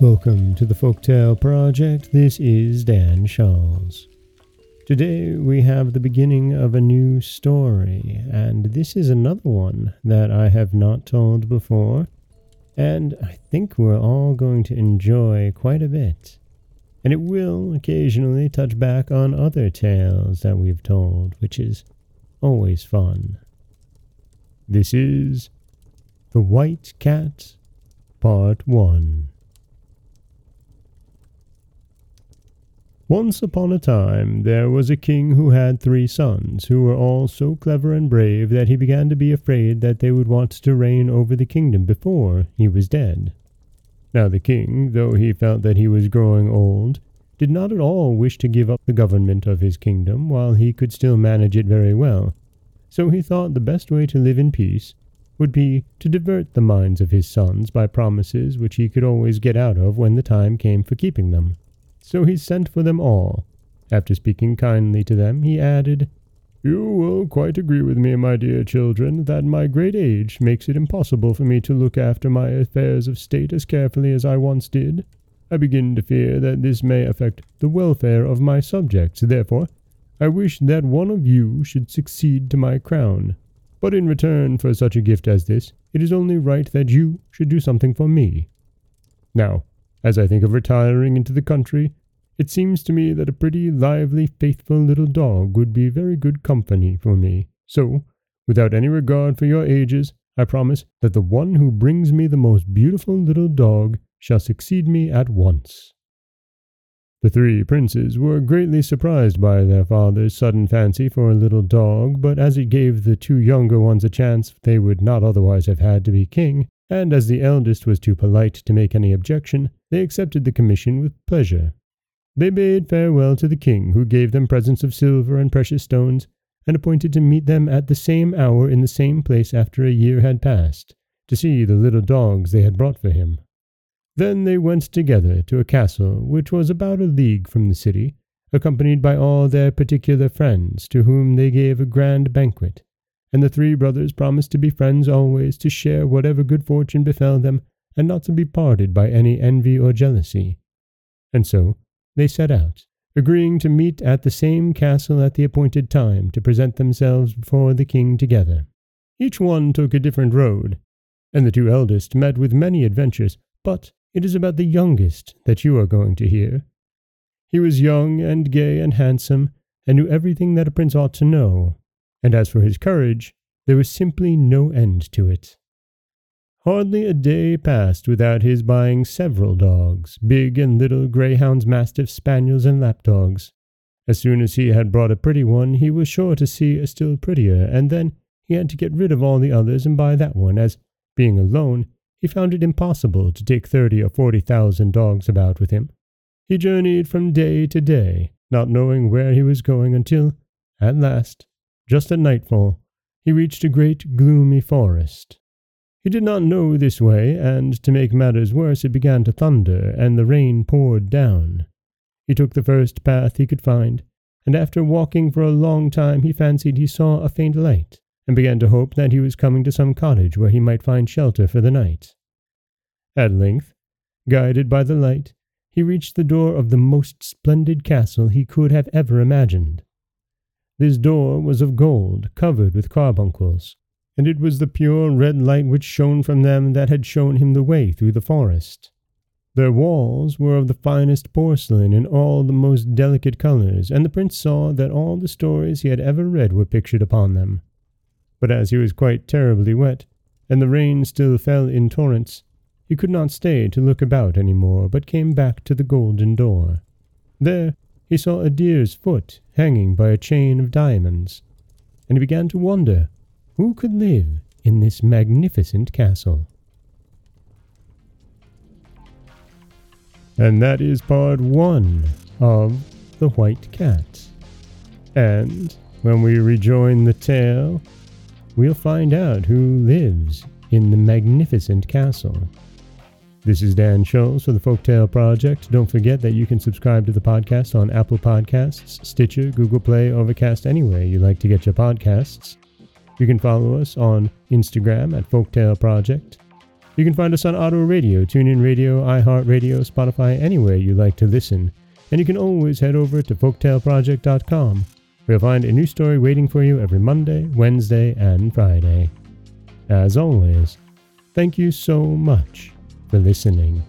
Welcome to the Folktale Project. This is Dan Scholz. Today we have the beginning of a new story, and this is another one that I have not told before, and I think we're all going to enjoy quite a bit. And it will occasionally touch back on other tales that we've told, which is always fun. This is The White Cat, Part 1. Once upon a time, there was a king who had 3 sons, who were all so clever and brave that he began to be afraid that they would want to reign over the kingdom before he was dead. Now the king, though he felt that he was growing old, did not at all wish to give up the government of his kingdom while he could still manage it very well, so he thought the best way to live in peace would be to divert the minds of his sons by promises which he could always get out of when the time came for keeping them. So he sent for them all. After speaking kindly to them, he added, "You will quite agree with me, my dear children, that my great age makes it impossible for me to look after my affairs of state as carefully as I once did. I begin to fear that this may affect the welfare of my subjects. Therefore, I wish that one of you should succeed to my crown. But in return for such a gift as this, it is only right that you should do something for me. Now, as I think of retiring into the country, it seems to me that a pretty, lively, faithful little dog would be very good company for me. So, without any regard for your ages, I promise that the one who brings me the most beautiful little dog shall succeed me at once." The 3 princes were greatly surprised by their father's sudden fancy for a little dog, but as it gave the 2 younger ones a chance they would not otherwise have had to be king, and as the eldest was too polite to make any objection, they accepted the commission with pleasure. They bade farewell to the king, who gave them presents of silver and precious stones, and appointed to meet them at the same hour in the same place after a year had passed, to see the little dogs they had brought for him. Then they went together to a castle which was about a league from the city, accompanied by all their particular friends, to whom they gave a grand banquet, and the 3 brothers promised to be friends always, to share whatever good fortune befell them, and not to be parted by any envy or jealousy. And so they set out, agreeing to meet at the same castle at the appointed time to present themselves before the king together. Each one took a different road, and the 2 eldest met with many adventures, but it is about the youngest that you are going to hear. He was young and gay and handsome, and knew everything that a prince ought to know, and as for his courage, there was simply no end to it. Hardly a day passed without his buying several dogs, big and little, greyhounds, mastiffs, spaniels, and lapdogs. As soon as he had brought a pretty one, he was sure to see a still prettier, and then he had to get rid of all the others and buy that one, as, being alone, he found it impossible to take 30,000 or 40,000 dogs about with him. He journeyed from day to day, not knowing where he was going until, at last, just at nightfall, he reached a great gloomy forest. He did not know this way, and to make matters worse it began to thunder, and the rain poured down. He took the first path he could find, and after walking for a long time he fancied he saw a faint light, and began to hope that he was coming to some cottage where he might find shelter for the night. At length, guided by the light, he reached the door of the most splendid castle he could have ever imagined. This door was of gold, covered with carbuncles, and it was the pure red light which shone from them that had shown him the way through the forest. Their walls were of the finest porcelain in all the most delicate colors, and the prince saw that all the stories he had ever read were pictured upon them. But as he was quite terribly wet, and the rain still fell in torrents, he could not stay to look about any more, but came back to the golden door. There he saw a deer's foot hanging by a chain of diamonds, and he began to wonder who could live in this magnificent castle. And that is part 1 of The White Cat. And when we rejoin the tale, we'll find out who lives in the magnificent castle. This is Dan Scholz for the Folktale Project. Don't forget that you can subscribe to the podcast on Apple Podcasts, Stitcher, Google Play, Overcast, anywhere you like to get your podcasts. You can follow us on Instagram at Folktale Project. You can find us on Auto Radio, TuneIn Radio, iHeartRadio, Spotify, anywhere you like to listen. And you can always head over to folktaleproject.com, where you'll find a new story waiting for you every Monday, Wednesday, and Friday. As always, thank you so much for listening.